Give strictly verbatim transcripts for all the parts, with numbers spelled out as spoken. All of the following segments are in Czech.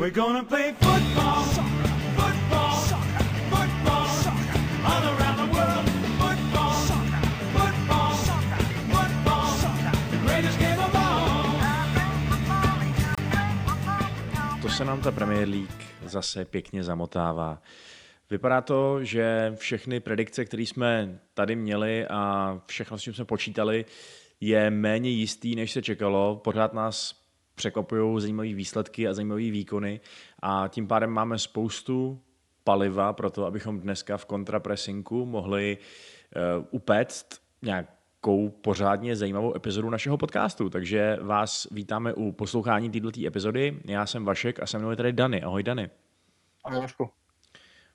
We're gonna play football, soccer, football, soccer, football, soccer, all around the world. Football, soccer, football, soccer, football, soccer, the greatest game of all. To se nám ta Premier League zase pěkně zamotává. Vypadá to, že všechny predikce, které jsme tady měli a všechno, s čím jsme počítali, je méně jistý, než se čekalo. Pořád nás překopují zajímavé výsledky a zajímavé výkony a tím pádem máme spoustu paliva pro to, abychom dneska v kontrapresinku mohli uh, upéct nějakou pořádně zajímavou epizodu našeho podcastu. Takže vás vítáme u poslouchání této epizody. Já jsem Vašek a se mnou je tady Danny. Ahoj, Danny. Ahoj, Vašku.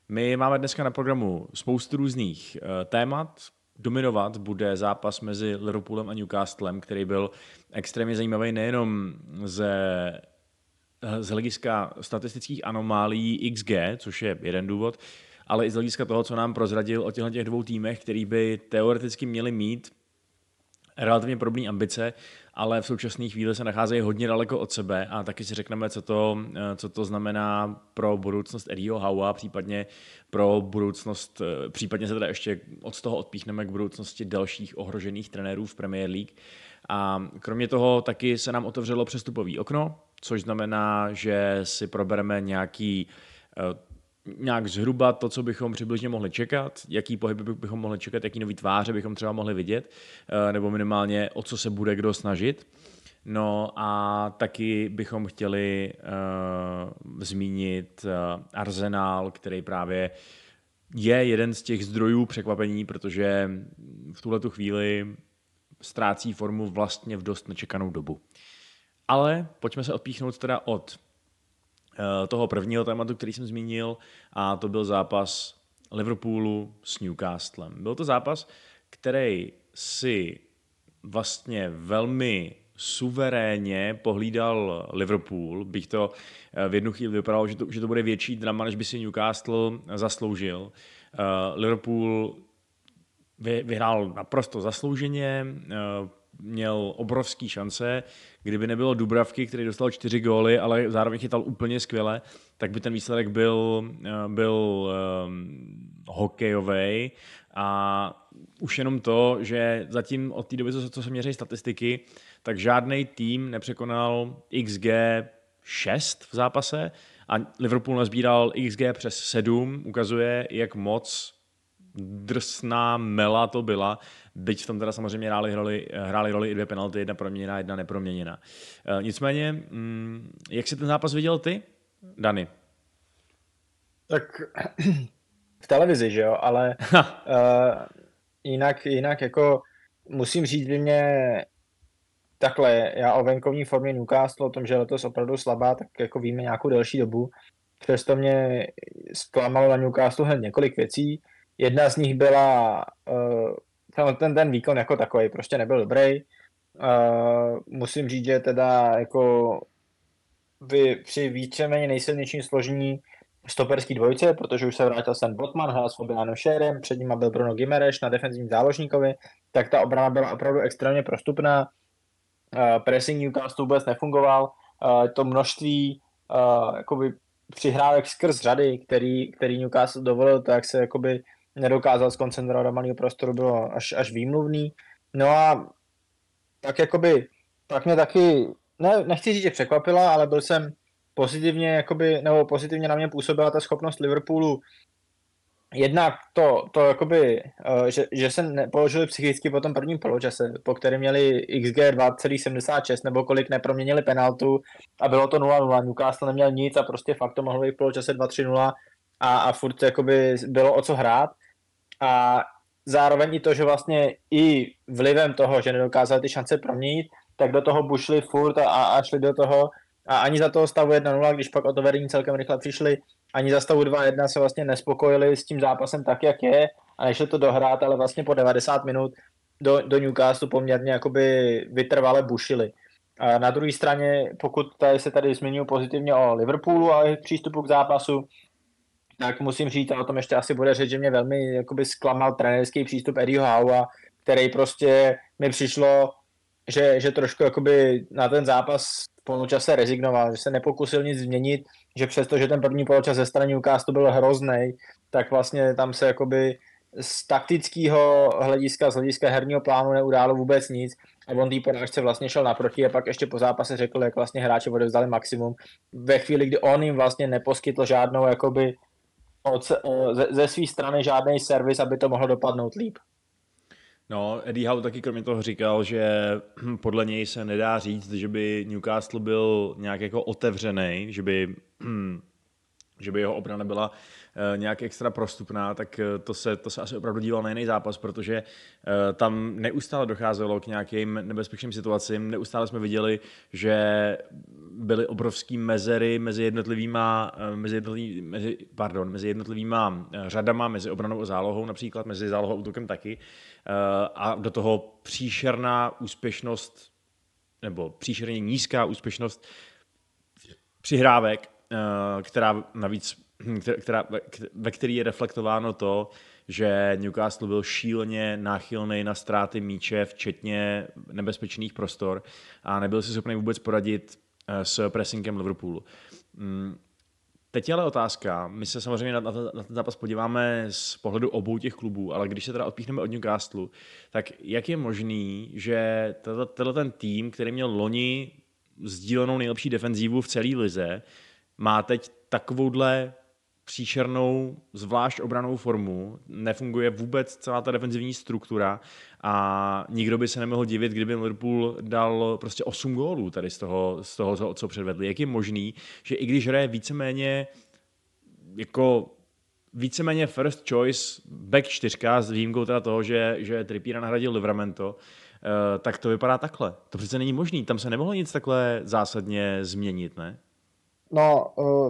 My máme dneska na programu spoustu různých uh, témat. Dominovat bude zápas mezi Liverpoolem a Newcastlem, který byl extrémně zajímavý nejenom ze, z hlediska statistických anomálií X G, což je jeden důvod, ale i z hlediska toho, co nám prozradil o těchto dvou týmech, který by teoreticky měli mít relativně podobné ambice, ale v současné chvíli se nacházejí hodně daleko od sebe a taky si řekneme, co to, co to znamená pro budoucnost Eddieho Howa, případně pro budoucnost, případně se teda ještě od toho odpíchneme k budoucnosti dalších ohrožených trenérů v Premier League. A kromě toho taky se nám otevřelo přestupové okno, což znamená, že si probereme nějaký nějak zhruba to, co bychom přibližně mohli čekat, jaký pohyby bychom mohli čekat, jaký nový tváře bychom třeba mohli vidět, nebo minimálně o co se bude kdo snažit. No a taky bychom chtěli uh, zmínit uh, Arsenal, který právě je jeden z těch zdrojů překvapení, protože v tuhletu chvíli ztrácí formu vlastně v dost nečekanou dobu. Ale pojďme se odpíchnout teda od toho prvního tématu, který jsem zmínil, a to byl zápas Liverpoolu s Newcastlem. Byl to zápas, který si vlastně velmi suverénně pohlídal Liverpool, bych to v jednu chvíli vypadalo, že to, že to bude větší drama, než by si Newcastle zasloužil. Liverpool vyhrál naprosto zaslouženě, měl obrovský šance. Kdyby nebylo Dúbravky, který dostal čtyři góly, ale zároveň chytal úplně skvěle, tak by ten výsledek byl, byl um, hokejovej. A už jenom to, že zatím od té doby, co se měří statistiky, tak žádný tým nepřekonal X G šest v zápase a Liverpool nazbíral X G přes sedm, ukazuje, jak moc drsná mela to byla, byť v tom teda samozřejmě hráli roli, hráli roli i dvě penalty, jedna proměněná, jedna neproměněná. Nicméně, jak jsi ten zápas viděl ty, Dani? Tak v televizi, že jo, ale uh, jinak, jinak jako musím říct, že mě takhle, já o venkovní formě Newcastle, o tom, že letos opravdu slabá, tak jako víme nějakou delší dobu, přesto mě zklamalo na Newcastle hned několik věcí. Jedna z nich byla, ten, ten výkon jako takový prostě nebyl dobrý. Musím říct, že teda jako vy při víceméně nejsilnějším složení stoperský dvojice, protože už se vrátil sem Botman, hrál s Fabianem Schärem, před ním byl Bruno Guimarães na defenzivním záložníkovi, tak ta obrana byla opravdu extrémně prostupná. Pressing Newcastle vůbec nefungoval, to množství jakoby přihrávek skrz řady, který, který Newcastle dovolil, tak se jakoby nedokázal zkoncentrovat do malého prostoru, bylo až, až výmluvný. No a tak jakoby, tak mě taky, ne, nechci říct, že překvapila, ale byl jsem pozitivně, jakoby, nebo pozitivně na mě působila ta schopnost Liverpoolu. Jednak to, to jakoby, že, že se položili psychicky po tom prvním poločase, po kterém měli X G dva celá sedmdesát šest nebo kolik, neproměnili penaltu a bylo to nula nula, Newcastle neměl nic a prostě fakt to mohlo být v poločase dva tři nula a, a furt jakoby bylo o co hrát. A zároveň i to, že vlastně i vlivem toho, že nedokázali ty šance proměnit, tak do toho bušli furt a, a šli do toho a ani za toho stavu jedna nula, když pak o to vedení celkem rychle přišli, ani za stavu dva jedna se vlastně nespokojili s tím zápasem tak, jak je a nešli to dohrát, ale vlastně po devadesát minut do, do Newcastle poměrně jakoby vytrvale bušili. A na druhé straně, pokud tady se tady zmiňuji pozitivně o Liverpoolu a jejich přístupu k zápasu, tak musím říct, a o tom ještě asi bude řeč, že mě velmi jakoby zklamal trenérský přístup Eddieho Howa, který prostě mi přišlo, že, že trošku jakoby na ten zápas poločase rezignoval, že se nepokusil nic změnit, že přesto, že ten první poločas ze strany Newcastle byl hroznej, tak vlastně tam se jakoby z taktického hlediska, z hlediska herního plánu neudálo vůbec nic. A on té porážce vlastně šel naproti a pak ještě po zápase řekl, jak vlastně hráči odevzdali maximum. Ve chvíli, kdy on jim vlastně neposkytl žádnou jakoby od, ze, ze své strany žádný servis, aby to mohlo dopadnout líp. No, Eddie Howe taky kromě toho říkal, že podle něj se nedá říct, že by Newcastle byl nějak jako otevřený, že by, že by jeho obrana byla nějak extra prostupná, tak to se, to se asi opravdu díval na jiný zápas, protože tam neustále docházelo k nějakým nebezpečným situacím, neustále jsme viděli, že byly obrovský mezery mezi jednotlivýma, mezi jednotlivý, mezi, pardon, mezi jednotlivýma řadama, mezi obranou a zálohou například, mezi zálohou a útokem taky a do toho příšerná úspěšnost, nebo příšerně nízká úspěšnost přihrávek, která navíc Která, ve který je reflektováno to, že Newcastle byl šíleně náchylný na ztráty míče, včetně nebezpečných prostor a nebyl si schopný vůbec poradit s pressingem Liverpoolu. Teď je ale otázka, my se samozřejmě na, na, na ten zápas podíváme z pohledu obou těch klubů, ale když se teda odpíchneme od Newcastle, tak jak je možný, že tenhle ten tým, který měl loni sdílenou nejlepší defenzívu v celé lize, má teď takovouhle příšernou, zvlášť obranou formu, nefunguje vůbec celá ta defenzivní struktura a nikdo by se nemohl divit, kdyby Liverpool dal prostě osm gólů tady z toho, z toho, co předvedli. Jak je možný, že i když hraje víceméně jako víceméně first choice back čtyřka s výjimkou teda toho, že, že Trippiera nahradil Livramento, tak to vypadá takhle. To přece není možný, tam se nemohlo nic takhle zásadně změnit, ne? No,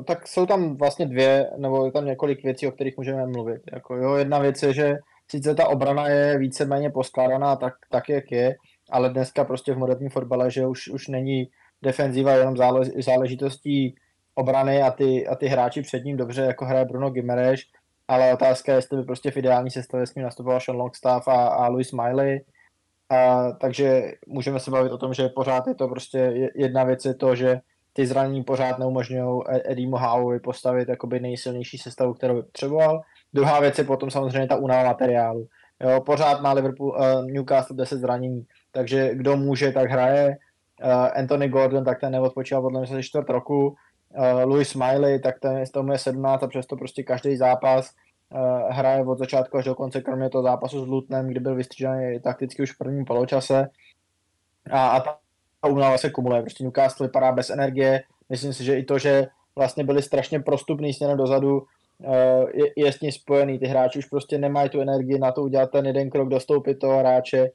tak jsou tam vlastně dvě, nebo je tam několik věcí, o kterých můžeme mluvit. Jako, jo, jedna věc je, že sice ta obrana je víceméně poskládaná tak, tak, jak je, ale dneska prostě v moderním fotbale, že už, už není defenziva jenom zálež, záležitostí obrany a ty, a ty hráči před ním dobře, jako hraje Bruno Guimarães, ale otázka je, jestli by prostě v ideální sestavě s ním nastupoval Sean Longstaff a, a Luis Miley. A, takže můžeme se bavit o tom, že pořád je to prostě jedna věc je to, že ty zranění pořád neumožňují Eddie Howeovi postavit jakoby nejsilnější sestavu, kterou by potřeboval. Druhá věc je potom samozřejmě ta únava materiálu. Jo, pořád má Liverpool, uh, Newcastle deset zranění, takže kdo může, tak hraje. Uh, Anthony Gordon, tak ten neodpočíval podle mě se čtvrt roku. Uh, Luis Miley, tak ten je sedmnáct a přesto prostě každý zápas uh, hraje od začátku až do konce, kromě toho zápasu s Lutonem, kdy byl vystřídaný takticky už v prvním poločase. A, a ta únava se kumuluje. Prostě Newcastle vypadá bez energie. Myslím si, že i to, že vlastně byli strašně prostupní směrem dozadu, je, je s ní spojený. Ty hráči už prostě nemají tu energii na to udělat ten jeden krok, dostoupit toho hráče.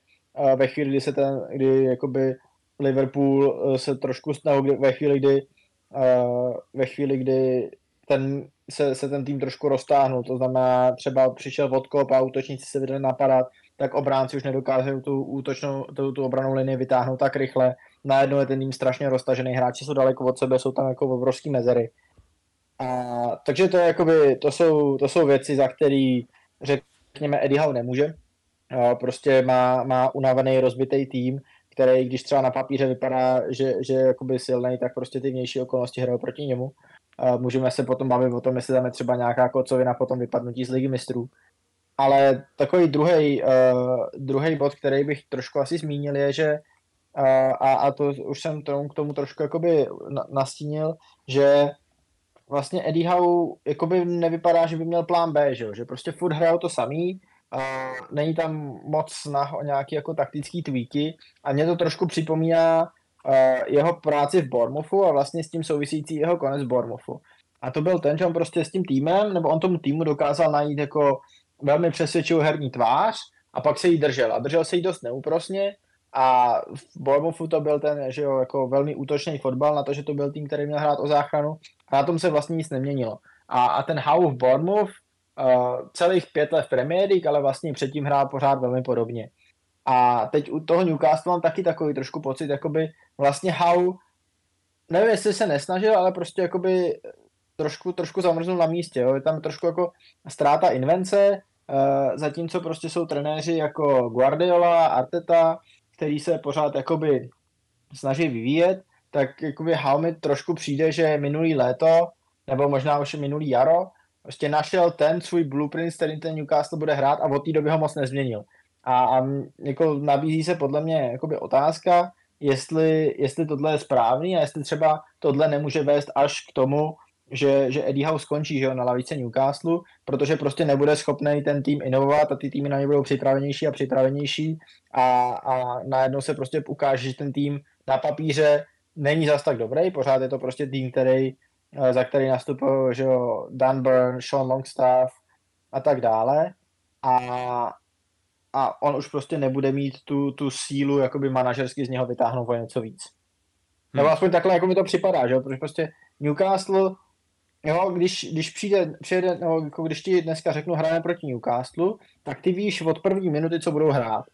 Ve chvíli, kdy se ten, kdy jakoby Liverpool se trošku snahu, ve chvíli, kdy ve chvíli, kdy ten, se, se ten tým trošku roztáhnul, to znamená třeba přišel odkop a útočníci se vydali napadat, tak obránci už nedokážou tu útočnou, tu, tu obranou linii vytáhnout tak rychle. Najednou je ten tým strašně roztažený, hráči jsou daleko od sebe, jsou tam jako obrovský mezery. A, takže to, je jakoby, to, jsou, to jsou věci, za který řekněme Eddie Howe nemůže. A prostě má, má unavený, rozbitý tým, který když třeba na papíře vypadá, že, že je silnej, tak prostě ty vnější okolnosti hrajou proti němu. A můžeme se potom bavit o tom, jestli tam je třeba nějaká kocovina potom vypadnutí z Ligy mistrů. Ale takový druhý uh, druhý bod, který bych trošku asi zmínil, je, že uh, a, a to už jsem tomu, k tomu trošku jakoby na, nastínil, že vlastně Eddie Howe jakoby nevypadá, že by měl plán B, že, jo? Že prostě furt hrajou to samý, uh, není tam moc snah o nějaký jako taktický tweaky a mě to trošku připomíná uh, jeho práci v Bournemouthu a vlastně s tím souvisící jeho konec Bournemouthu. A to byl ten, že on prostě s tím týmem, nebo on tomu týmu dokázal najít jako velmi přesvědčil herní tvář a pak se jí držel. A držel se jí dost neúprosně a v Bournemouthu to byl ten, že jo, jako velmi útočný fotbal na to, že to byl tým, který měl hrát o záchranu a na tom se vlastně nic neměnilo. A, a ten Howe v Bournemouth uh, celých pět let v Premier League, ale vlastně předtím hrál pořád velmi podobně. A teď u toho Newcastle mám taky takový trošku pocit, jakoby vlastně Howe, nevím, jestli se nesnažil, ale prostě jakoby trošku, trošku zamrznul na místě. Jo. Je tam trošku jako ztráta invence, zatímco prostě jsou trenéři jako Guardiola, Arteta, který se pořád jakoby snaží vyvíjet, tak jakoby Howe mi trošku přijde, že minulý léto, nebo možná už minulý jaro, prostě našel ten svůj blueprint, s kterým ten Newcastle bude hrát a od té doby ho moc nezměnil. A, a jako nabízí se podle mě jakoby otázka, jestli, jestli tohle je správný a jestli třeba tohle nemůže vést až k tomu, že, že Eddie Howe skončí, že jo, na lavice Newcastle, protože prostě nebude schopný ten tým inovovat a ty týmy na ně budou připravenější a připravenější a, a najednou se prostě ukáže, že ten tým na papíře není zas tak dobrý, pořád je to prostě tým, který, za který nastupují, že jo, Dunburn, Sean Longstaff a tak dále a, a on už prostě nebude mít tu, tu sílu jakoby manažersky z něho vytáhnout o něco víc. Hmm. Nebo aspoň takhle jako mi to připadá, že jo, protože prostě Newcastle, jo, když, když přijde, přijde no, jako když ti dneska řeknu hrajeme proti Newcastle, tak ty víš od první minuty, co budou hrát.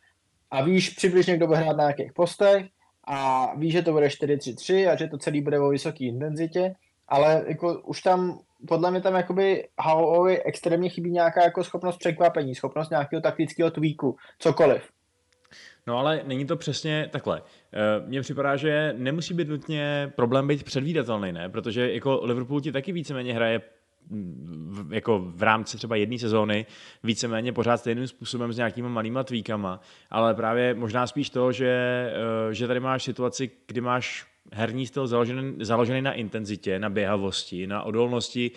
A víš přibližně, kdo bude hrát na jakých postech a víš, že to bude čtyři tři tři a že to celý bude o vysoké intenzitě, ale jako už tam, podle mě tam jakoby Howeovi extrémně chybí nějaká jako schopnost překvapení, schopnost nějakého taktického tweaku, cokoliv. No ale není to přesně takhle. Mně připadá, že nemusí být nutně problém být předvídatelný, ne? Protože jako Liverpool ti taky víceméně hraje v, jako v rámci třeba jedné sezóny víceméně pořád stejným způsobem s nějakýma malýma tweakama, ale právě možná spíš to, že, že tady máš situaci, kdy máš herní styl založený, založený na intenzitě, na běhavosti, na odolnosti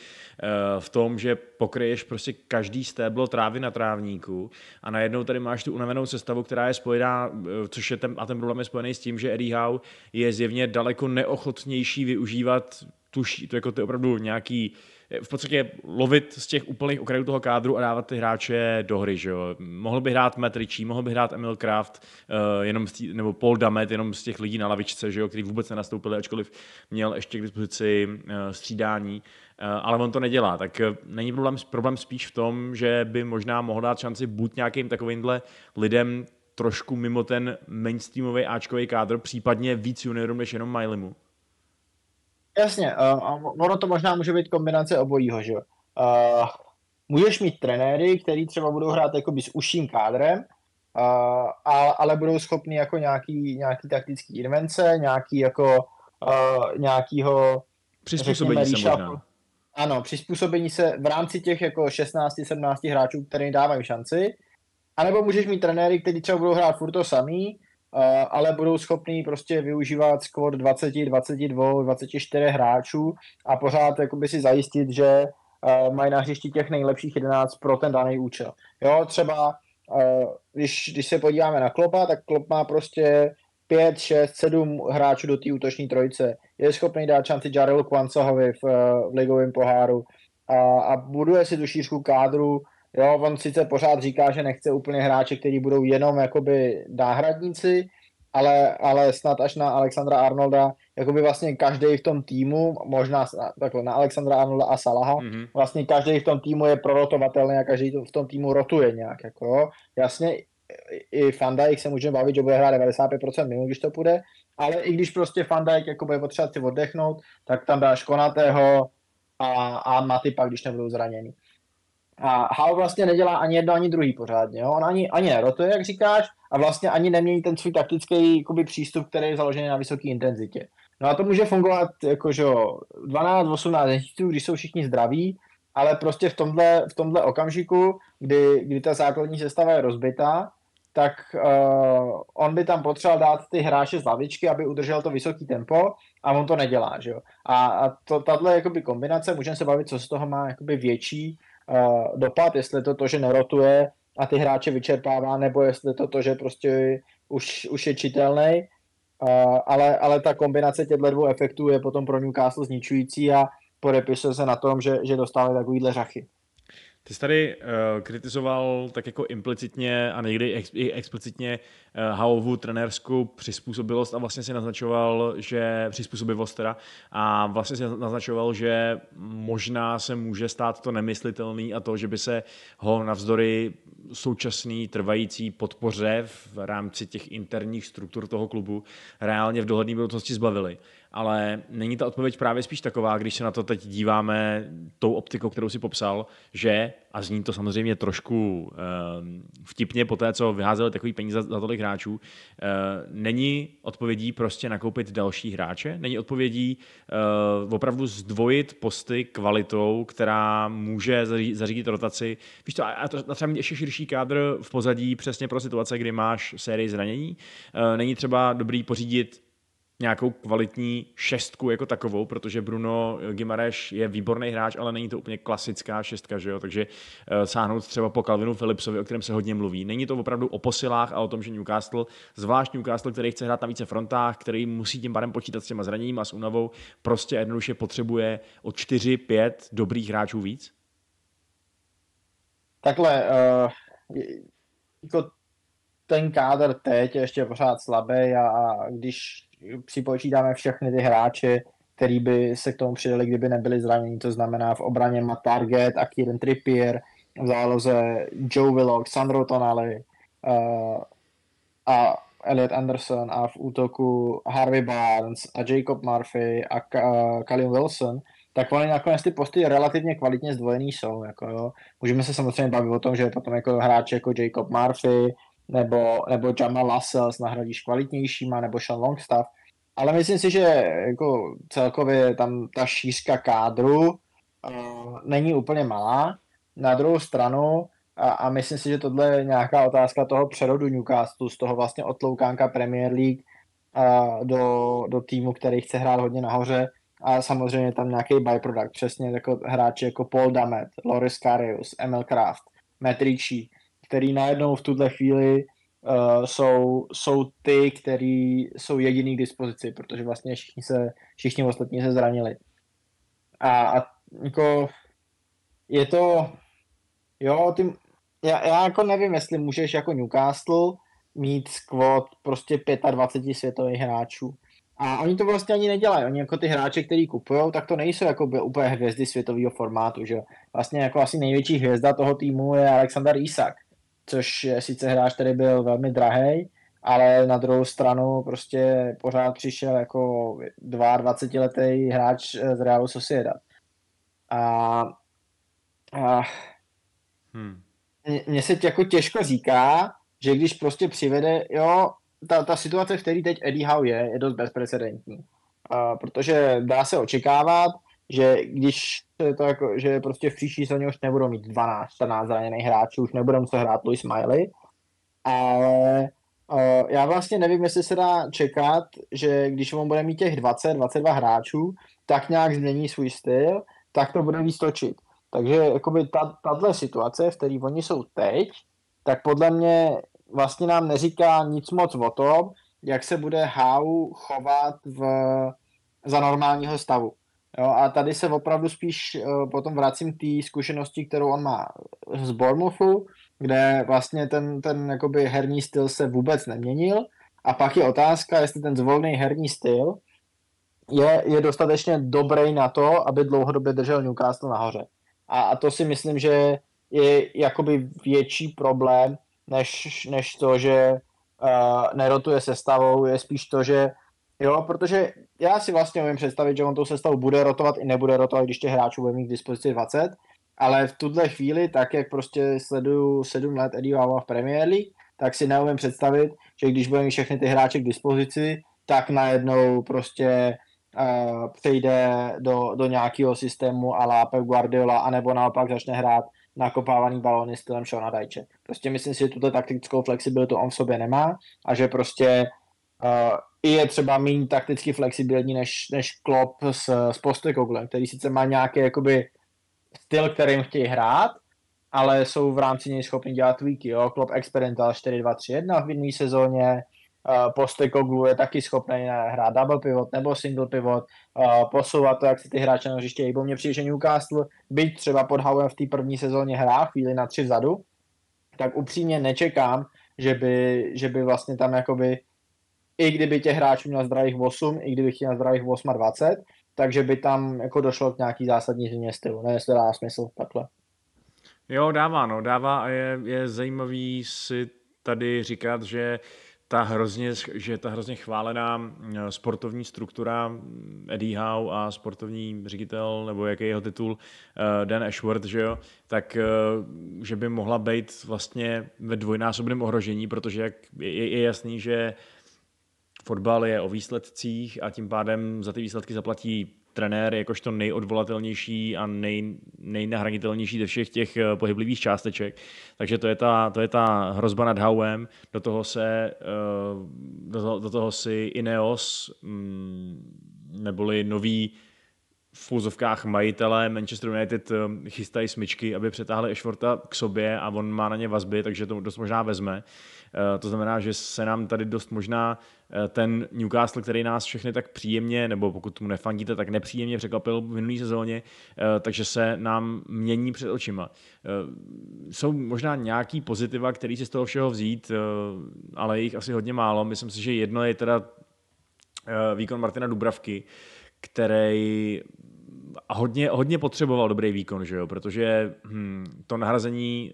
v tom, že pokryješ prostě každý stéblo trávy na trávníku a najednou tady máš tu unavenou sestavu, která je spojená, což je ten, a ten problém je spojený s tím, že Eddie Howe je zjevně daleko neochotnější využívat tu, to jako to opravdu nějaký v podstatě lovit z těch úplných okrajů toho kádru a dávat ty hráče do hry. Že jo? Mohl by hrát Matt Ritchie, mohl by hrát Emil Krafth, uh, jenom tý, nebo Paul Dummett, jenom z těch lidí na lavičce, že jo? Který vůbec nenastoupili, ačkoliv měl ještě k dispozici uh, střídání, uh, ale on to nedělá. Tak uh, není problém, problém spíš v tom, že by možná mohl dát šanci buď nějakým takovýmhle lidem trošku mimo ten mainstreamový áčkový kádr, případně víc juniorům než jenom Mileymu. Jasně, uh, ono to možná může být kombinace obojího, že jo. Uh, můžeš mít trenéry, který třeba budou hrát jakoby s užším kádrem, uh, a, ale budou schopni jako nějaký, nějaký taktický invence, nějaký jako uh, nějakýho přizpůsobení řekněme, se možná. Ano, přizpůsobení se v rámci těch jako šestnáct sedmnáct hráčů, kterým dávají šanci. A nebo můžeš mít trenéry, který třeba budou hrát furt to samý, Uh, ale budou schopní prostě využívat skor dvacet, dvacet dva, dvacet čtyři hráčů a pořád jakoby si zajistit, že uh, mají na hřišti těch nejlepších jedenáct pro ten daný účel. Jo, třeba uh, když, když se podíváme na Kloppa, tak Klopp má prostě pět, šest, sedm hráčů do té útoční trojice. Je schopný dát šanci Jarelu Kwanzahovi v, v ligovém poháru a, a buduje si tu šířku kádru. Jo, on sice pořád říká, že nechce úplně hráče, kteří budou jenom jakoby náhradníci, ale, ale snad až na Alexandra Arnolda, jakoby vlastně každý v tom týmu, možná takhle na Alexandra Arnolda a Salaha, mm-hmm. vlastně každý v tom týmu je prorotovatelný a každý v tom týmu rotuje nějak. Jako. Jasně, i Van Dijk se můžeme bavit, že bude hrát devadesát pět procent minut, když to půjde, ale i když prostě Van Dijk jako bude potřebovat si oddechnout, tak tam dáš Konatého a, a Matipa, když nebudou zraněný. A Howe vlastně nedělá ani jedno, ani druhý pořádně. Jo? On ani, ani nerotuje, jak říkáš, a vlastně ani nemění ten svůj taktický jakoby, přístup, který je založený na vysoké intenzitě. No a to může fungovat jakože dvanáct osmnáct měsíců, když jsou všichni zdraví, ale prostě v tomhle, v tomhle okamžiku, kdy, kdy ta základní sestava je rozbitá, tak uh, on by tam potřeboval dát ty hráče z lavičky, aby udržel to vysoký tempo a on to nedělá. Že jo? A, a to, tato jakoby, kombinace, můžeme se bavit, co z toho má jakoby, větší dopad, jestli to to, že nerotuje a ty hráče vyčerpává, nebo jestli to to, že prostě už, už je čitelný, ale, ale ta kombinace těchto dvou efektů je potom pro Newcastle zničující a podepisuje se na tom, že, že dostali takovýhle řachy. Ty jsi tady uh, kritizoval tak jako implicitně a někdy ex, i explicitně uh, Howeovu trenérskou přizpůsobivost a vlastně si naznačoval, že přizpůsobivost teda a vlastně si naznačoval, že možná se může stát to nemyslitelný a to, že by se ho navzdory současný trvající podpoře v rámci těch interních struktur toho klubu reálně v dohledné budoucnosti zbavili. ale není ta odpověď právě spíš taková, když se na to teď díváme tou optikou, kterou si popsal, že, a zní to samozřejmě trošku eh, vtipně po té, co vyházeli takový peníze za, za tolik hráčů, eh, není odpovědí prostě nakoupit další hráče? Není odpovědí eh, opravdu zdvojit posty kvalitou, která může zaří, zařídit rotaci? Víš to, a to, třeba mít ještě širší kádr v pozadí přesně pro situace, kdy máš sérii zranění. Eh, není třeba dobrý pořídit nějakou kvalitní šestku jako takovou, protože Bruno Guimarães je výborný hráč, ale není to úplně klasická šestka, že jo? Takže sáhnout třeba po Calvinu Phillipsovi, o kterém se hodně mluví. Není to opravdu o posilách a o tom, že Newcastle, zvlášť Newcastle, který chce hrát na více frontách, který musí tím pádem počítat s těma zraněním a s únavou, prostě jednoduše potřebuje o čtyři pět dobrých hráčů víc? Takhle, uh, jako ten kádr teď je ještě pořád slabý a, a když připočítáme všechny ty hráče, který by se k tomu přidali, kdyby nebyli zranění, to znamená v obraně Matt Target a Kieran Trippier, v záloze Joe Willock, Sandro Tonali uh, a Elliot Anderson a v útoku Harvey Barnes a Jacob Murphy a Callum uh, Wilson, tak oni nakonec ty posty relativně kvalitně zdvojený jsou. Jako, jo. Můžeme se samozřejmě bavit o tom, že potom jako hráči jako Jacob Murphy nebo, nebo Jamal Lascelles nahradíš kvalitnějšíma, nebo Sean Longstaff. Ale myslím si, že jako celkově tam ta šířka kádru uh, není úplně malá. Na druhou stranu, a, a myslím si, že tohle je nějaká otázka toho přerodu Newcastle, z toho vlastně otloukánka Premier League uh, do, do týmu, který chce hrát hodně nahoře. A samozřejmě tam nějaký byproduct, přesně jako hráči jako Paul Dummett, Loris Karius, Emil Krafth, Matt Ritchie, který najednou v tuhle chvíli uh, jsou, jsou ty, který jsou jediný k dispozici, protože vlastně všichni, se, všichni ostatní se zranili. A, a jako je to, jo, ty, já, já jako nevím, jestli můžeš jako Newcastle mít skvot prostě dvacet pět světových hráčů. A oni to vlastně ani nedělají. Oni jako ty hráče, který kupujou, tak to nejsou jako úplně hvězdy světového formátu, že vlastně jako asi největší hvězda toho týmu je Alexander Isak, což je sice hráč, který byl velmi drahej, ale na druhou stranu prostě pořád přišel jako dvaadvacetiletý hráč z Realu Sociedad. A, a hmm. mně se jako těžko říká, že když prostě přivede, jo, ta, ta situace, v které teď Eddie Howe je, je dost bezprecedentní. A protože dá se očekávat, že když to jako, že prostě v příští sezóně už nebudou mít dvanáct čtrnáct zraněných hráčů, už nebudou muset hrát Luis Miley, ale uh, já vlastně nevím, jestli se dá čekat, že když on bude mít těch dvacet dvacet dva hráčů, tak nějak změní svůj styl, tak to bude víc točit. Takže jakoby ta, tato situace, v které oni jsou teď, tak podle mě vlastně nám neříká nic moc o tom, jak se bude Howe chovat v, za normálního stavu. Jo, a tady se opravdu spíš uh, potom vracím k té zkušenosti, kterou on má z Bournemouthu, kde vlastně ten, ten jakoby herní styl se vůbec neměnil. A pak je otázka, jestli ten zvolený herní styl je, je dostatečně dobrý na to, aby dlouhodobě držel Newcastle nahoře. A, a to si myslím, že je jakoby větší problém, než, než to, že uh, nerotuje sestavou, je spíš to, že jo, protože já si vlastně umím představit, že on tou sestavu bude rotovat i nebude rotovat, když těch hráčů bude mít k dispozici dvacet, ale v tuhle chvíli, tak jak prostě sleduju sedm let Eddie Howe v Premier League, tak si neumím představit, že když bude mít všechny ty hráče k dispozici, tak najednou prostě uh, přejde do, do nějakého systému a la Pep Guardiola, anebo naopak začne hrát nakopávaný balóny stylem Seana Dyche. Prostě myslím si, že tuto taktickou flexibilitu on v sobě nemá a že prostě uh, je třeba méně takticky flexibilní než, než Klopp s, s Postecoglou, který sice má nějaký jakoby styl, kterým chtějí hrát, ale jsou v rámci něj schopni dělat tweaky. Jo? Klopp experimental čtyři dva tři jedna v minulý sezóně, uh, Postecoglou je taky schopný hrát double pivot nebo single pivot, uh, posouvat to, jak si ty hráče na hřiště hýbou. Mně přijde, že Newcastle, byť třeba pod Howem v té první sezóně hrá chvíli na tři vzadu, tak upřímně nečekám, že by, že by vlastně tam jakoby i kdyby těch hráčů měl zdravých osm, i kdyby chtěl zdravých osm a dvacet, takže by tam jako došlo k nějaký zásadní změně stylu. Nevím, jestli dá smysl takhle. Jo, dává, no, dává a je, je zajímavý si tady říkat, že ta hrozně, že ta hrozně chválená sportovní struktura Eddie Howe a sportovní ředitel, nebo jaký je jeho titul, Dan Ashworth, že jo, tak že by mohla být vlastně ve dvojnásobném ohrožení, protože jak je, je jasný, že fotbal je o výsledcích a tím pádem za ty výsledky zaplatí trenér jakožto nejodvolatelnější a nej, nejnahranitelnější ze všech těch pohyblivých částeček. Takže to je ta, to je ta hrozba nad Howem. Do toho se do toho, do toho si Ineos neboli nový v fulzovkách majitelé Manchester United chystají smyčky, aby přetáhli Ashwortha k sobě a on má na ně vazby, takže to dost možná vezme. To znamená, že se nám tady dost možná ten Newcastle, který nás všechny tak příjemně, nebo pokud mu nefandíte, tak nepříjemně překvapil v minulý sezóně, takže se nám mění před očima. Jsou možná nějaký pozitiva, který si z toho všeho vzít, ale je jich asi hodně málo. Myslím si, že jedno je teda výkon Martina Dúbravky, který hodně, hodně potřeboval dobrý výkon, že jo? Protože hm, to nahrazení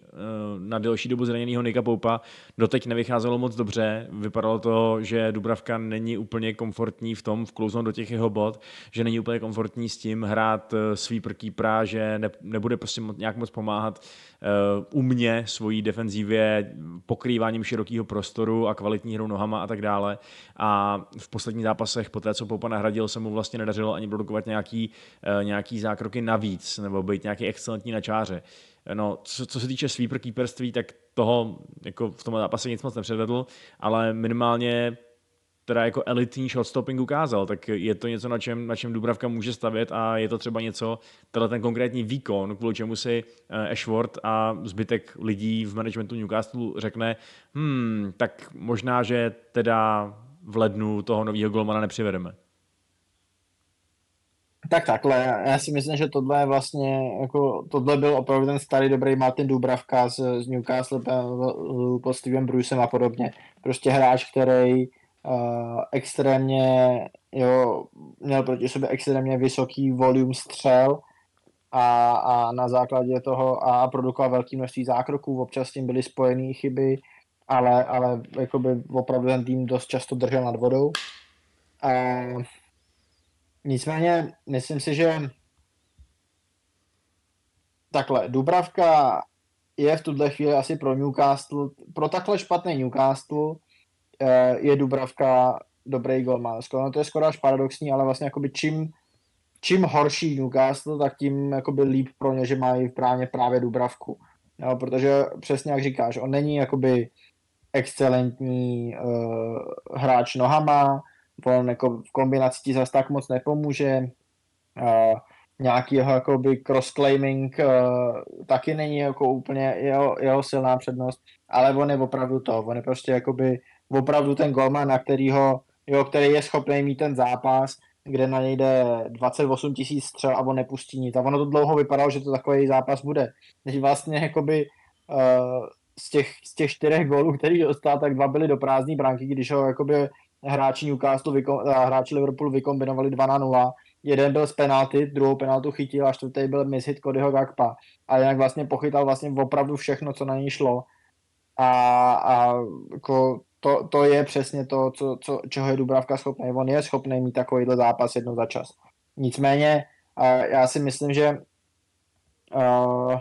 na delší dobu zraněného Nicka Popa doteď nevycházelo moc dobře. Vypadalo to, že Dúbravka není úplně komfortní v tom vklouznout do těch jeho bod, že není úplně komfortní s tím hrát sweeper keepera, že ne, nebude prostě nějak moc pomáhat u mě svojí defenzivě pokrýváním širokého prostoru a kvalitní hrou nohama a tak dále. A v posledních zápasech, po té, co Popa nahradil, se mu vlastně nedařilo ani produkovat nějaký, nějaký zákroky navíc nebo být nějaký excelentní na čáře. No, co, co se týče sweeper keeperství, tak toho jako v tomhle zápase nic moc nepředvedl, ale minimálně teda jako elitní shotstopping ukázal, tak je to něco, na čem, na čem Dúbravka může stavět a je to třeba něco, tenhle ten konkrétní výkon, kvůli čemu si Ashworth a zbytek lidí v managementu Newcastle řekne, hmm, tak možná, že teda v lednu toho nového golmana nepřivedeme. Tak takhle, já si myslím, že tohle vlastně, jako tohle byl opravdu ten starý dobrý Martin Dúbravka z, z Newcastle pod Stevem Brucem a podobně. Prostě hráč, který Uh, extrémně, jo, měl proti sobě extrémně vysoký volum střel a, a na základě toho a produkoval velké množství zákroků, občas s tím byly spojené chyby, ale, ale jakoby opravdu ten tým dost často držel nad vodou. Uh, nicméně, myslím si, že takhle, Dúbravka je v tuhle chvíli asi pro Newcastle, pro takhle špatný Newcastle, je Dúbravka dobrý golman. No to je skoro až paradoxní, ale vlastně jakoby čím, čím horší Newcastle, tak tím jakoby líp pro ně, že mají právě, právě Dúbravku. No, protože přesně jak říkáš, on není jakoby excelentní uh, hráč nohama, on jako v kombinaci ti zase tak moc nepomůže, uh, nějaký jeho jakoby cross-claiming uh, taky není jako úplně jeho, jeho silná přednost, ale on je opravdu to, on je prostě jakoby opravdu ten golman, na kterýho, jo, který je schopný mít ten zápas, kde na něj jde dvacet osm tisíc střel a on nepustí nic. A ono to dlouho vypadalo, že to takový zápas bude. Takže vlastně jakoby, uh, z, těch, z těch čtyřech gólů, který dostal, tak dva byly do prázdné branky, když ho jakoby, hráči Newcastle vykom- a hráči Liverpoolu vykombinovali dva na nula. Jeden byl z penalty, druhou penaltu chytil a čtvrtý byl mishit Codyho Gakpa. A jinak vlastně pochytal vlastně opravdu všechno, co na něj šlo. A, a jako To, to je přesně to, co, co, čeho je Dúbravka schopný. On je schopný mít takovýhle zápas jednou za čas. Nicméně já si myslím, že uh,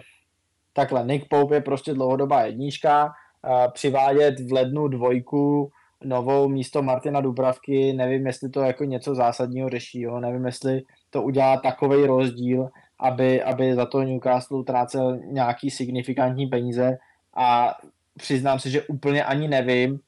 takhle Nick Pope je prostě dlouhodobá jednička. Uh, přivádět v lednu dvojku novou místo Martina Dúbravky, nevím, jestli to jako něco zásadního řeší. Jo? Nevím, jestli to udělá takovej rozdíl, aby, aby za to Newcastle trácel nějaký signifikantní peníze. A přiznám se, že úplně ani nevím,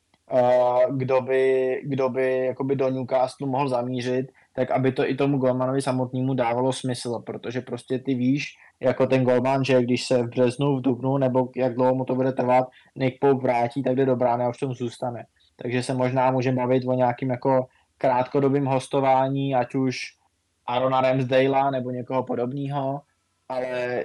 kdo by, kdo by jakoby do Newcastle mohl zamířit, tak aby to i tomu golmanovi samotnému dávalo smysl, protože prostě ty víš, jako ten golman, že když se v březnu, v dubnu, nebo jak dlouho mu to bude trvat, Nick Pope vrátí, tak jde do brány a už tomu zůstane. Takže se možná můžeme bavit o nějakým jako krátkodobým hostování, ať už Arona Ramsdalea nebo někoho podobného, ale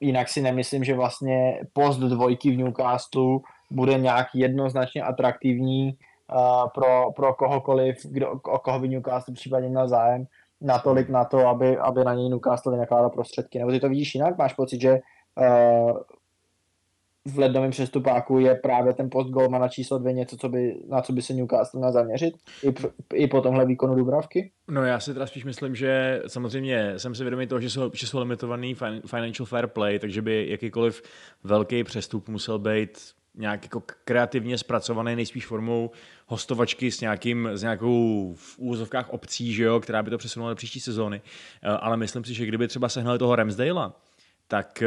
jinak si nemyslím, že vlastně post dvojky v Newcastle bude nějak jednoznačně atraktivní uh, pro, pro kohokoliv, kdo, o koho by Newcastle případně měl zájem, natolik na to, aby, aby na něj Newcastle vynakládal prostředky. Nebo ty to vidíš jinak? Máš pocit, že uh, v lednovém přestupáku je právě ten post golmana číslo dvě něco, co by, na co by se Newcastle měl zaměřit? I, p- I po tomhle výkonu Dúbravky? No já si teda spíš myslím, že samozřejmě jsem si vědomý toho, že jsou, že jsou limitovaný fin- financial fair play, takže by jakýkoliv velký přestup musel být nějak jako kreativně zpracovaný, nejspíš formou hostovačky s, nějakým, s nějakou v úvozovkách obcí, že jo, která by to přesunula do příští sezóny. Ale myslím si, že kdyby třeba sehnali toho Ramsdalea, tak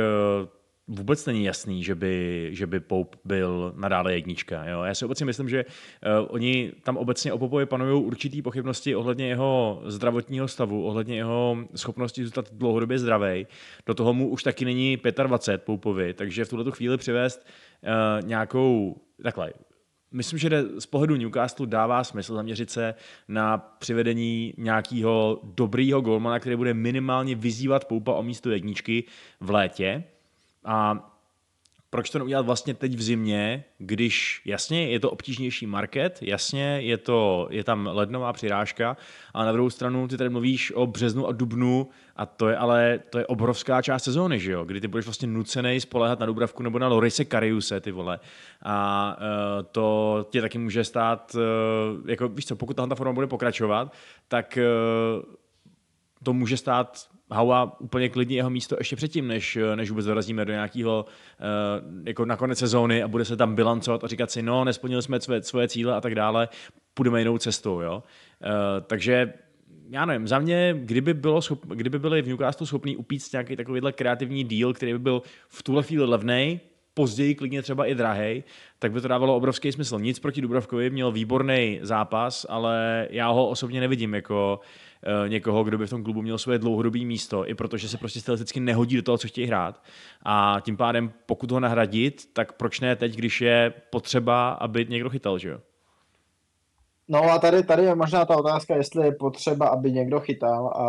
vůbec není jasný, že by, že by Pope byl nadále jednička. Jo? Já si obecně myslím, že uh, oni tam obecně o Popovi panují určitý pochybnosti ohledně jeho zdravotního stavu, ohledně jeho schopnosti zůstat dlouhodobě zdravej. Do toho mu už taky není dvacet pět Popovi, takže v tuhletu chvíli přivést uh, nějakou... Takhle, myslím, že z pohledu Newcastle dává smysl zaměřit se na přivedení nějakého dobrýho golmana, který bude minimálně vyzývat Popa o místo jedničky v létě. A proč to neudělat vlastně teď v zimě, když jasně je to obtížnější market, jasně je, to, je tam lednová přirážka, ale na druhou stranu ty tady mluvíš o březnu a dubnu a to je ale to je obrovská část sezóny, že jo? Kdy ty budeš vlastně nucený spoléhat na Dúbravku nebo na Lorise Kariuse, ty vole. A uh, to tě taky může stát, uh, jako víš co, pokud tahle ta forma bude pokračovat, tak uh, to může stát... Howe úplně klidně jeho místo ještě předtím, než, než vůbec dorazíme do nějakého jako na konec sezóny a bude se tam bilancovat a říkat si, no, nesplnili jsme své, svoje cíle a tak dále, půjdeme jinou cestou. Jo? Takže já nevím, za mě, kdyby, bylo schop, kdyby byli v Newcastle schopní upíct nějaký takovýhle kreativní deal, který by byl v tuhle chvíli levnej, později klidně třeba i drahej, tak by to dávalo obrovský smysl. Nic proti Dúbravkovi, měl výborný zápas, ale já ho osobně nevidím jako někoho, kdo by v tom klubu měl svoje dlouhodobé místo, i protože se prostě stylisticky nehodí do toho, co chtějí hrát. A tím pádem, pokud ho nahradit, tak proč ne teď, když je potřeba, aby někdo chytal, že jo? No a tady, tady je možná ta otázka, jestli je potřeba, aby někdo chytal a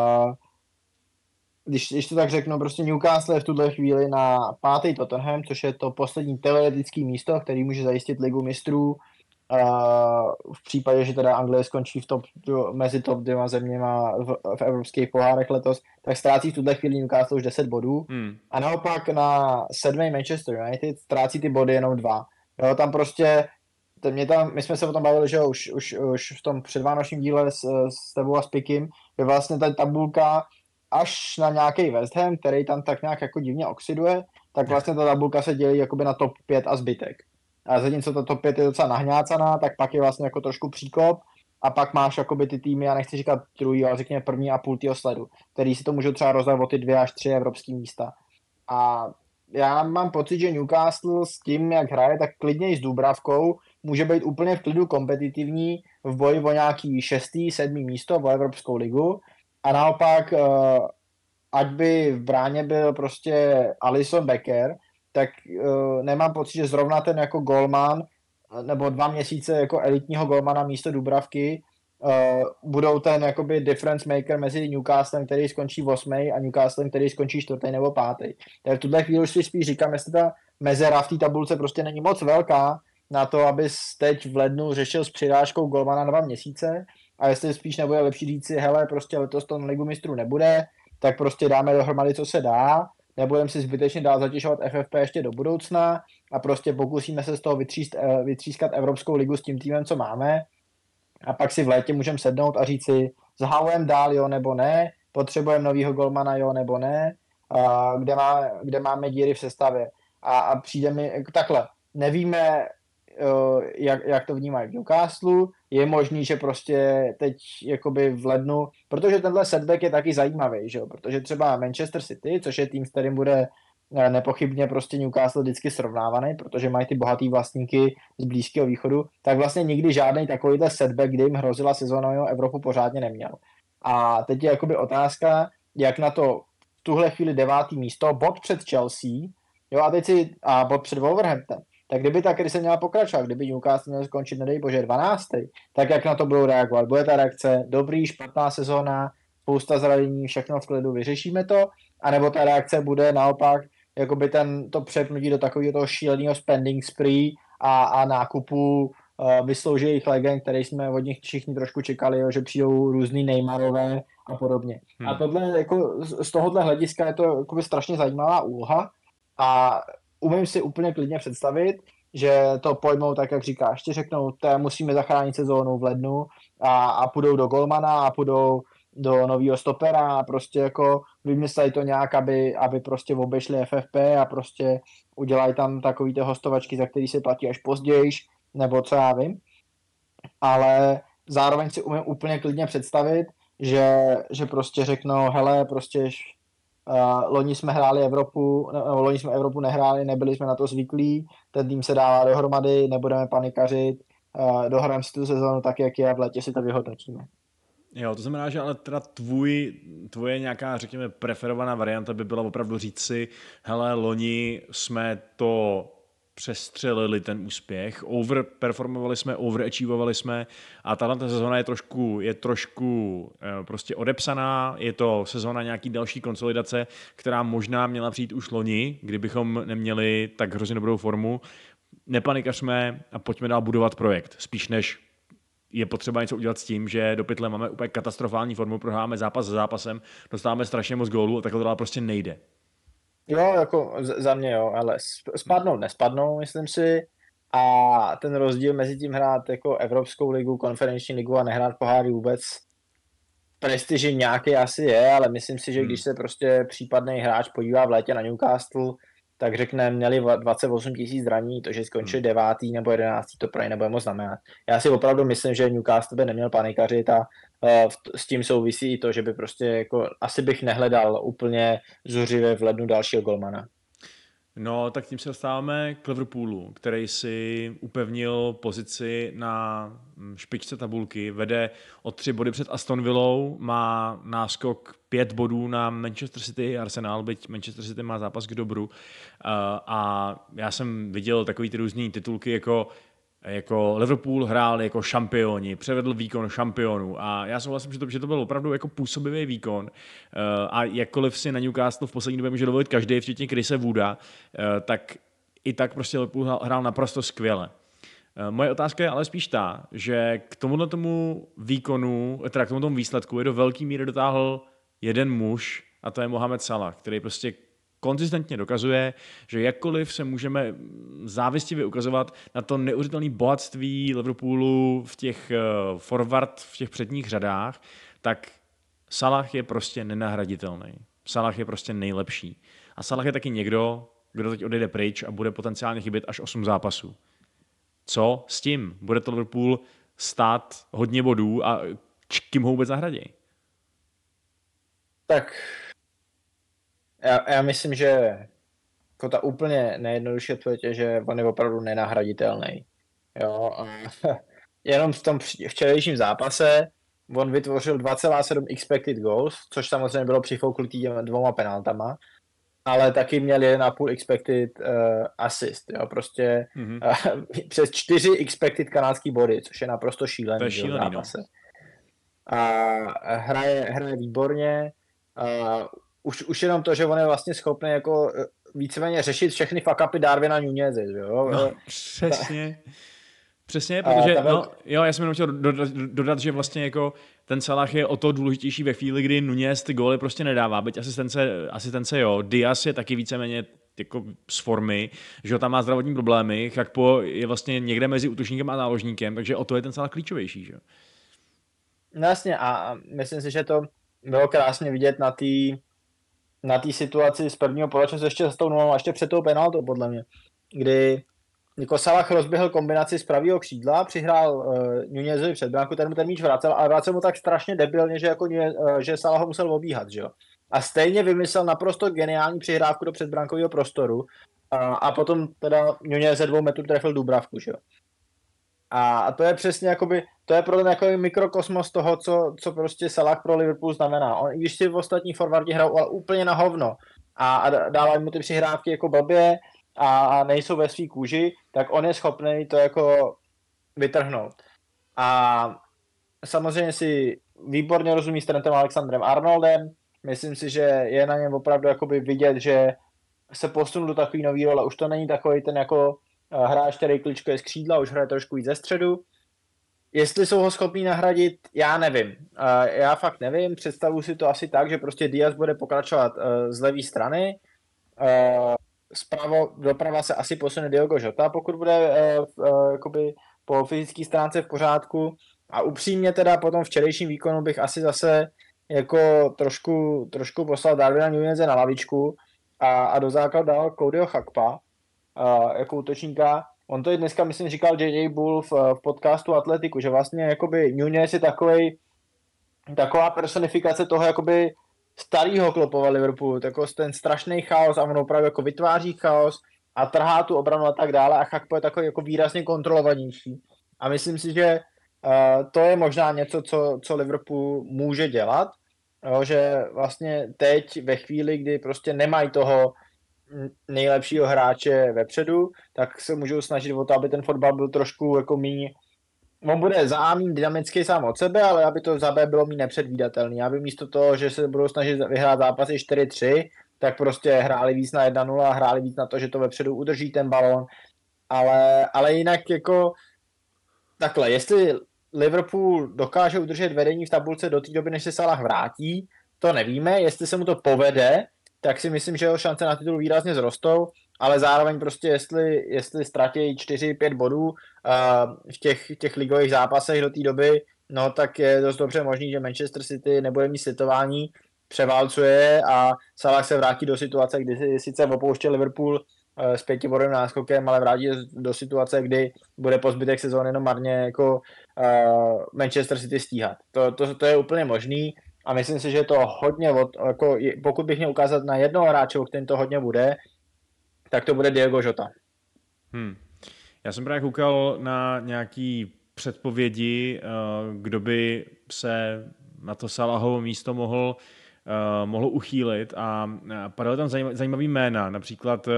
Když, když to tak řeknu, prostě Newcastle je v tuhle chvíli na pátý Tottenham, což je to poslední teoretické místo, který může zajistit ligu mistrů. Uh, v případě, že teda Anglie skončí v top, mezi top dvěma zeměma v, v evropských pohárech letos, tak ztrácí v tuhle chvíli Newcastle už deset bodů. Hmm. A naopak na sedmý Manchester United ztrácí ty body jenom dva. Jo, tam prostě, to mě tam, my jsme se o tom bavili, že jo, už, už, už v tom předvánočním díle s, s tebou a s Pikim, je vlastně ta tabulka až na nějaký West Ham, který tam tak nějak jako divně oxiduje, tak vlastně ta tabulka se dělí jakoby na top pět a zbytek. A zatímco ta top pět je docela nahňácaná, tak pak je vlastně jako trošku příkop a pak máš jakoby ty týmy, já nechci říkat druhý, ale řekněme první a půl týho sledu, který si to můžou třeba rozdat o ty dvě až tři evropský místa. A já mám pocit, že Newcastle s tím, jak hraje, tak klidně i s Dúbravkou může být úplně v klidu kompetitivní v boji o nějaký šestý, sedmý místo o Evropskou ligu. A naopak, uh, ať by v bráně byl prostě Alisson Becker, tak uh, nemám pocit, že zrovna ten jako golman, nebo dva měsíce jako elitního golmana místo Dúbravky, uh, budou ten jakoby difference maker mezi Newcastlem, který skončí osmý a Newcastlem, který skončí čtvrtý nebo pátý. Takže v tuhle chvíli už si spíš říkám, jestli ta mezera v té tabulce prostě není moc velká na to, abys teď v lednu řešil s přirážkou golmana dva měsíce, a jestli spíš nebude lepší říct si, hele, prostě letos to na ligu mistrů nebude, tak prostě dáme dohromady, co se dá, nebudeme si zbytečně dál zatěžovat F F P ještě do budoucna a prostě pokusíme se z toho vytříst, vytřískat Evropskou ligu s tím týmem, co máme a pak si v létě můžeme sednout a říct si, s Howem dál, jo nebo ne, potřebujeme novýho golmana, jo nebo ne, a kde, má, kde máme díry v sestavě. A, a přijde mi takhle, nevíme, Jak, jak to vnímají v Newcastle. Je možný, že prostě teď jakoby v lednu, protože tenhle setback je taky zajímavý, že jo? Protože třeba Manchester City, což je tým, s kterým bude nepochybně prostě Newcastle vždycky srovnávaný, protože mají ty bohatý vlastníky z Blízkého východu, tak vlastně nikdy žádný takovýhle setback, kdy jim hrozila sezóna Evropu, pořádně neměl. A teď je jakoby otázka, jak na to v tuhle chvíli devátý místo, bod před Chelsea, jo, a teď si, a bod před Wolverhampton. Tak kdyby ta krize měla pokračovat, kdyby Newcastle měl skončit, nedej bože, dvanáctý, tak jak na to budou reagovat? Bude ta reakce dobrý, špatná sezóna, spousta zranění, všechno v klidu, vyřešíme to? A nebo ta reakce bude naopak jakoby ten, to přepnutí do takového toho šíleného spending spree a, a nákupu uh, vysloužilých legend, které jsme od nich všichni trošku čekali, jo, že přijdou různý Neymarové a podobně. Hmm. A tohle, jako, z tohohle hlediska je to jakoby strašně zajímavá úloha a umím si úplně klidně představit, že to pojmou tak, jak říkáš. Ti řeknou, to musíme zachránit sezónu v lednu a, a půjdou do golmana a půjdou do nového stopera a prostě jako vymyslej to nějak, aby, aby prostě obešli F F P a prostě udělají tam takový ty hostovačky, za který se platí až později, nebo co já vím. Ale zároveň si umím úplně klidně představit, že, že prostě řeknou, hele, prostě uh, loni jsme hráli Evropu, nebo loni jsme Evropu nehráli, nebyli jsme na to zvyklí, ten tým se dává dohromady, nebudeme panikařit, uh, dohrám si tu sezonu tak, jak je, v létě si to vyhodnotíme. Jo, to znamená, že ale teda tvůj, tvoje nějaká, řekněme, preferovaná varianta by byla opravdu říct si, hele, loni jsme to přestřelili, ten úspěch, overperformovali jsme, overachievovali jsme a tato sezóna je trošku, je trošku prostě odepsaná, je to sezóna nějaký další konsolidace, která možná měla přijít už loni, kdybychom neměli tak hrozně dobrou formu. Nepanikařme a pojďme dál budovat projekt, spíš než je potřeba něco udělat s tím, že do pytle máme úplně katastrofální formu, prohráváme zápas za zápasem, dostáváme strašně moc gólů a takhle to prostě nejde. Jo, jako za mě jo, ale spadnou, nespadnou, myslím si. A ten rozdíl mezi tím hrát jako Evropskou ligu, konferenční ligu a nehrát poháry vůbec, prestiži nějaký asi je, ale myslím si, že když se prostě případný hráč podívá v létě na Newcastle, tak řekne, měli dvacet osm tisíc zraní, to, že skončili devátý nebo jedenáctý, to pro ně nebude moc znamenat. Já si opravdu myslím, že Newcastle by neměl panikařit a uh, s tím souvisí i to, že by prostě jako, asi bych nehledal úplně zuřivě v lednu dalšího golmana. No, tak tím se dostáváme k Liverpoolu, který si upevnil pozici na špičce tabulky, vede o tři body před Aston Villou, má náskok pět bodů na Manchester City, Arsenal, byť Manchester City má zápas k dobru. A já jsem viděl takový ty různý titulky jako jako Liverpool hrál jako šampioni, převedl výkon šampionů a já souhlasím, že to, že to byl opravdu jako působivý výkon a jakkoliv si na Newcastle v poslední době může dovolit každý, včetně Chrise Wooda, tak i tak prostě Liverpool hrál naprosto skvěle. Moje otázka je ale spíš ta, že k tomuto výkonu, teda k tomuto výsledku je do velké míry dotáhl jeden muž a to je Mohamed Salah, který prostě konzistentně dokazuje, že jakkoliv se můžeme závistivě ukazovat na to neuvěřitelné bohatství Liverpoolu v těch forward, v těch předních řadách, tak Salah je prostě nenahraditelný. Salah je prostě nejlepší. A Salah je taky někdo, kdo teď odejde pryč a bude potenciálně chybět až osm zápasů. Co s tím? Bude to Liverpool stát hodně bodů a kým ho vůbec nahradí? Tak... Já, já myslím, že jako ta úplně nejjednodušší odpověď je, že on je opravdu nenahraditelný. Jo, a jenom v tom včerejším zápase on vytvořil dva celá sedm expected goals, což samozřejmě bylo přifouklitý těmi dvoma penaltama, ale taky měl jedna celá pět expected uh, assist. Jo, prostě mm-hmm. uh, přes čtyři expected kanadský body, což je naprosto šílený, to je šílený v zápase. No. A hraje, hraje výborně. Uh, Už, už jenom to, že on je vlastně schopný jako víceméně řešit všechny fuck-upy Darwina Núñeze, jo? No, přesně. Ta... Přesně, protože velk... no, jo, já jsem jenom chtěl dodat, dodat, že vlastně jako ten Salah je o to důležitější ve chvíli, kdy Núñez ty góly prostě nedává, byť asistence, asistence jo, Diaz je taky víceméně jako z formy, že ho tam má zdravotní problémy, Gakpo je vlastně někde mezi útočníkem a náložníkem, takže o to je ten Salah klíčovější, že jo? No jasně, a myslím si, že to bylo krásně vidět na té tý... na té situaci z prvního poločasu ještě s tou nulou a ještě před tou penaltou, podle mě, kdy jako Salah rozběhl kombinaci z pravého křídla, přihrál uh, Núñezovi před branku, ten mu ten míč vracel, ale vracel mu tak strašně debilně, že, jako, uh, že Salah ho musel obíhat, že jo. A stejně vymyslel naprosto geniální přihrávku do předbrankového prostoru a, a potom teda Núñez dvou metrů trefil Dúbravku, že jo. A to je přesně jakoby, to je pro ten jako mikrokosmos toho, co, co prostě Salah pro Liverpool znamená. On, i když si v ostatní forwardi hrajou, ale úplně na hovno a, a dávají mu ty přihrávky jako blbě a, a nejsou ve svý kůži, tak on je schopný to jako vytrhnout. A samozřejmě si výborně rozumí s Trentem Alexanderem-Arnoldem, myslím si, že je na něm opravdu jakoby vidět, že se posunul do takový nový role, už to není takový ten jako hráč, který kličkuje z křídla, už hraje trošku víc ze středu. Jestli jsou ho schopní nahradit, já nevím. Já fakt nevím, představuji si to asi tak, že prostě Diaz bude pokračovat z levé strany, Zpravo, doprava se asi posune Diogo Jota, pokud bude eh, eh, po fyzické stránce v pořádku. A upřímně teda potom včerejším výkonu bych asi zase jako trošku, trošku poslal Darwina Núñeze na lavičku a, a do základu dal Claudio Hakpa eh, jako útočníka. On to i dneska, myslím, říkal J J Bull v, v podcastu Atletiku, že vlastně jakoby Núñez je takovej, taková personifikace toho jakoby starýho Kloppova Liverpoolu, jako ten strašný chaos a on opravdu jako vytváří chaos a trhá tu obranu a tak dále a Hakpo je takový jako výrazně kontrolovanější. A myslím si, že uh, to je možná něco, co, co Liverpool může dělat, jo, že vlastně teď ve chvíli, kdy prostě nemají toho nejlepšího hráče vepředu, tak se můžou snažit o to, aby ten fotbal byl trošku jako méně. On bude za A míň dynamický sám od sebe, ale aby to za B bylo méně nepředvídatelný. Aby místo toho, že se budou snažit vyhrát zápasy čtyři tři, tak prostě hráli víc na jedna nula a hráli víc na to, že to vepředu udrží ten balón. Ale, ale jinak jako takhle, jestli Liverpool dokáže udržet vedení v tabulce do té doby, než se Salah vrátí, to nevíme. Jestli se mu to povede, tak si myslím, že jeho šance na titul výrazně zrostou, ale zároveň prostě jestli, jestli ztratějí čtyři pět bodů uh, v těch, těch ligových zápasech do té doby, no tak je dost dobře možný, že Manchester City nebude mít slitování, převálcuje a Salah se vrátí do situace, kdy sice opouště Liverpool uh, s pěti bodem náskokem, ale vrátí do situace, kdy bude po zbytek sezóny jenom marně jako uh, Manchester City stíhat. To, to, to je úplně možný. A myslím si, že to hodně, od, jako, pokud bych měl ukázat na jednoho hráče, který to hodně bude, tak to bude Diogo Jota. Hmm. Já jsem právě koukal na nějaký předpovědi, kdo by se na to Salahovo místo mohl, mohl uchýlit a padaly tam zajímavý jména, například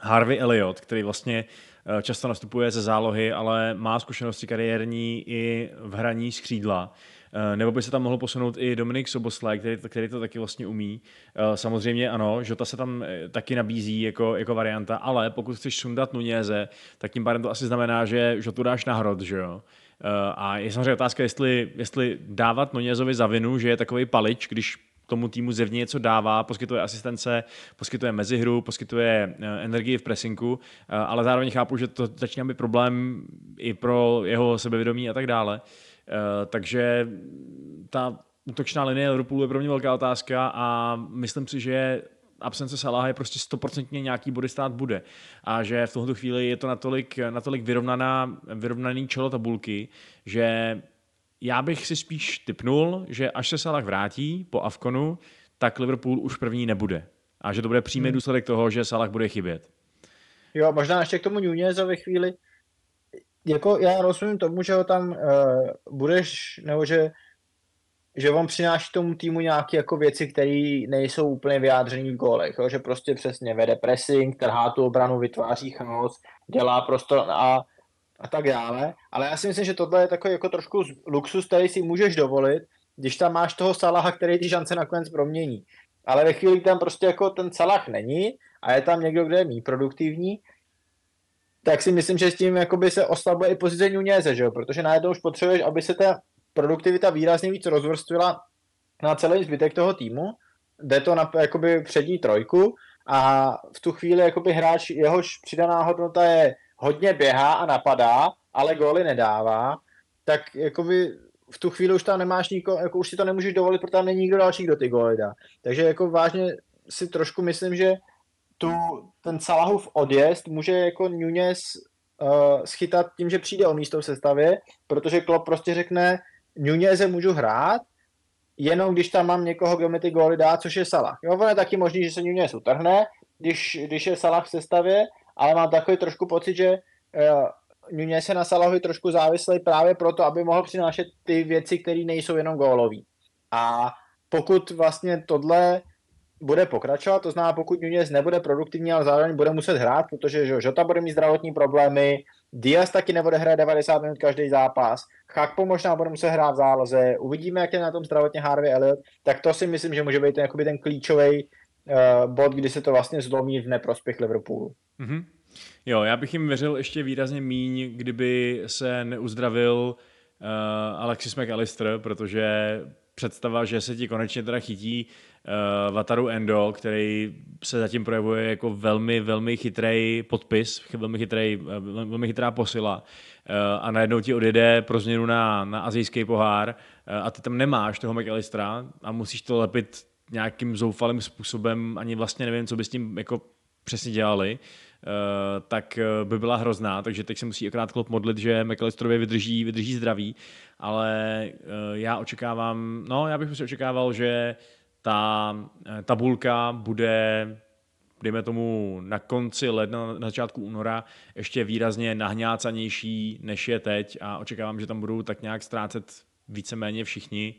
Harvey Elliott, který vlastně často nastupuje ze zálohy, ale má zkušenosti kariérní i v hraní z křídla. Nebo by se tam mohl posunout i Dominik Soboslaj, který, který to taky vlastně umí. Samozřejmě ano, Jota se tam taky nabízí jako, jako varianta, ale pokud chceš sundat Núñeze, tak tím pádem to asi znamená, že Jotu dáš na hrot, že jo? A je samozřejmě otázka, jestli, jestli dávat Núñezovi za vinu, že je takový palič, když tomu týmu zevně něco dává, poskytuje asistence, poskytuje mezihru, poskytuje energii v pressinku, ale zároveň chápu, že to začíná být problém i pro jeho sebevědomí a tak dále. Uh, takže ta útočná linie Liverpoolu je pro mě velká otázka a myslím si, že absence Salaha je prostě stoprocentně nějaký body stát bude a že v tuto chvíli je to natolik, natolik vyrovnaná, vyrovnaný čelo tabulky, že já bych si spíš tipnul, že až se Salah vrátí po Afconu, tak Liverpool už první nebude a že to bude přímý hmm. důsledek toho, že Salah bude chybět. Jo, možná ještě k tomu Núñezovi chvíli. Jako já rozumím tomu, že ho tam uh, budeš, nebo že, že on přináší tomu týmu nějaké jako věci, které nejsou úplně vyjádřený v gólech, jo? Že prostě přesně vede pressing, trhá tu obranu, vytváří chaos, dělá prostor a, a tak dále. Ale já si myslím, že tohle je takový jako trošku luxus, který si můžeš dovolit, když tam máš toho Salaha, který ty šance nakonec promění. Ale ve chvíli, kdy tam prostě jako ten Salah není a je tam někdo, kdo je méně produktivní, tak si myslím, že s tím jakoby se oslabuje i pozice Núñeze, že jo? Protože najednou už potřebuješ, aby se ta produktivita výrazně víc rozvrstvila na celý zbytek toho týmu, jde to na jakoby přední trojku a v tu chvíli jakoby hráč, jehož přidaná hodnota je hodně běhá a napadá, ale góly nedává, tak jakoby v tu chvíli už tam nemáš nikoho, jako už si to nemůžeš dovolit, protože tam není nikdo další, kdo ty góly dá. Takže jako vážně si trošku myslím, že Tu, ten Salahův odjezd může jako Núñez uh, schytat tím, že přijde o místo v sestavě, protože Klopp prostě řekne, Núñeze můžu hrát, jenom když tam mám někoho, kdo mi ty góly dá, což je Salah. Jo, ono je taky možný, že se Núñez utrhne, když, když je Salah v sestavě, ale mám takový trošku pocit, že uh, Núñez se na Salahovi trošku závislej právě proto, aby mohl přinášet ty věci, které nejsou jenom gólový. A pokud vlastně tohle bude pokračovat, to znamená, pokud Núñez nebude produktivní, ale zároveň bude muset hrát, protože Jota bude mít zdravotní problémy, Diaz taky nebude hrát devadesát minut každý zápas, Hakpo možná bude muset hrát v záloze, uvidíme, jak je na tom zdravotně Harvey Elliott, tak to si myslím, že může být ten, ten klíčový uh, bod, kdy se to vlastně zlomí v neprospěch Liverpoolu. Mm-hmm. Jo, já bych jim věřil ještě výrazně míň, kdyby se neuzdravil uh, Alexis Mac Allister, protože představa, že se ti konečně teda chytí uh, Wataru Endo, který se zatím projevuje jako velmi, velmi chytrej podpis, velmi, chytrej, velmi chytrá posila uh, a najednou ti odjede pro změnu na, na asijský pohár uh, a ty tam nemáš toho Mac Allistera a musíš to lepit nějakým zoufalým způsobem, ani vlastně nevím, co by s tím jako přesně dělali, uh, tak by byla hrozná, takže teď se musí akorát Klopp modlit, že Mac Allisterovi vydrží, vydrží zdraví, ale uh, já očekávám, no já bych prostě očekával, že ta uh, tabulka bude, dejme tomu, na konci ledna, na začátku února ještě výrazně nahňácanější, než je teď, a očekávám, že tam budou tak nějak ztrácet víceméně všichni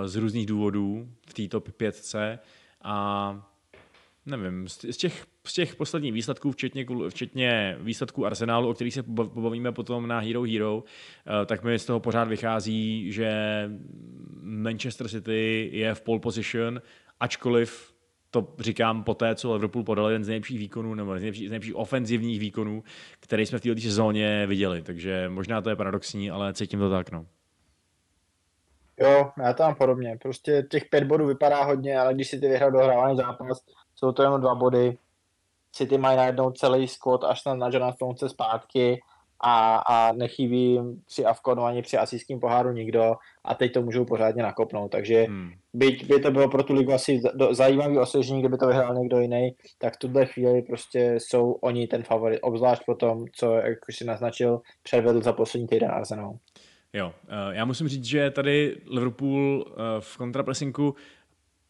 uh, z různých důvodů v té top pětce a nevím, z těch, z těch posledních výsledků, včetně, včetně výsledků Arsenalu, o kterých se pobavíme potom na Hero Hero, tak mi z toho pořád vychází, že Manchester City je v pole position, ačkoliv to říkám poté, co Liverpool podal jeden z nejlepších výkonů, nebo z nejlepších, z nejlepších ofenzivních výkonů, který jsme v této sezóně viděli. Takže možná to je paradoxní, ale cítím to tak, no. Jo, já to mám podobně. Prostě těch pět bodů vypadá hodně, ale když si ty vyhrál dohrávaný zápas, jsou to jenom dva body. City mají najednou celý squad až na Johna Stonese zpátky a, a nechybí při Afconu ani při asijským poháru nikdo a teď to můžou pořádně nakopnout. Takže hmm. byť by to bylo pro tu ligu asi zajímavý osvěžení, kdyby to vyhrál někdo jiný, tak v tuhle chvíli prostě jsou oni ten favorit, obzvlášť po tom, co, jak už si naznačil, předvedl za poslední týden Arsenal. Jo, já musím říct, že tady Liverpool v kontrapresinku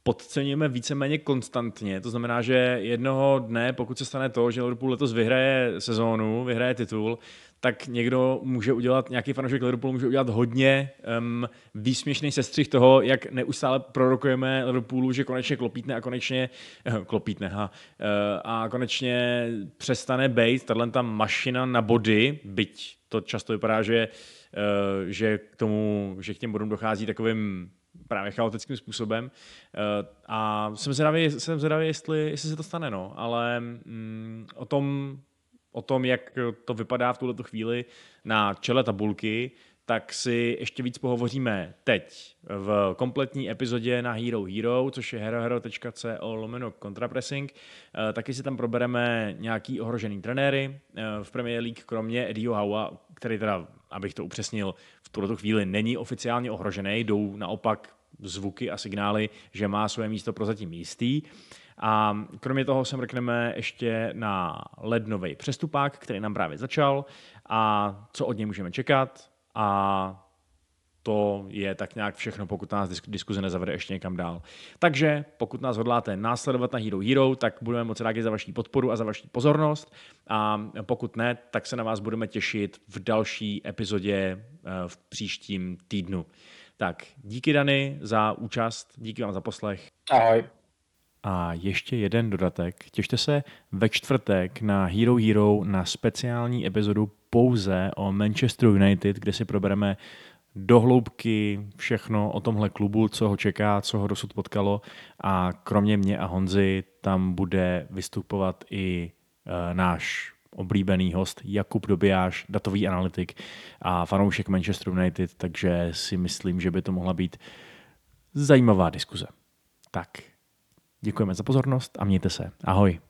podceňujeme víceméně konstantně. To znamená, že jednoho dne, pokud se stane to, že Liverpool letos vyhraje sezónu, vyhraje titul, tak někdo může udělat, nějaký fanoušek Liverpoolu může udělat hodně um, výsměšný sestřih toho, jak neustále prorokujeme Liverpoolu, že konečně klopítne a konečně klopítne, ha, a konečně přestane být tato mašina na body, byť to často vypadá, že, že k tomu, že k těm bodům dochází takovým právě chaotickým způsobem. A jsem zvědavý, jsem zvědavý jestli, jestli se to stane, no. Ale mm, o tom, o tom, jak to vypadá v tuhleto chvíli na čele tabulky, tak si ještě víc pohovoříme teď v kompletní epizodě na Hero Hero, což je herohero.co lomeno kontrapressing. Taky si tam probereme nějaký ohrožený trenéry v Premier League, kromě Eddieho Howa, který teda, abych to upřesnil, v tuto chvíli není oficiálně ohrožený, jdou naopak zvuky a signály, že má svoje místo prozatím jistý. A kromě toho se mrkneme ještě na lednový přestupák, který nám právě začal a co od něj můžeme čekat. A to je tak nějak všechno, pokud nás diskuze nezavede ještě někam dál. Takže pokud nás hodláte následovat na Hero Hero, tak budeme moc rádi za vaši podporu a za vaši pozornost. A pokud ne, tak se na vás budeme těšit v další epizodě v příštím týdnu. Tak díky, Dani, za účast, díky vám za poslech. Ahoj. A ještě jeden dodatek. Těšte se ve čtvrtek na Hero Hero na speciální epizodu pouze o Manchester United, kde si probereme do hloubky všechno o tomhle klubu, co ho čeká, co ho dosud potkalo, a kromě mě a Honzy tam bude vystupovat i e, náš oblíbený host Jakub Dobijáš, datový analytik a fanoušek Manchester United, takže si myslím, že by to mohla být zajímavá diskuze. Tak, děkujeme za pozornost a mějte se. Ahoj.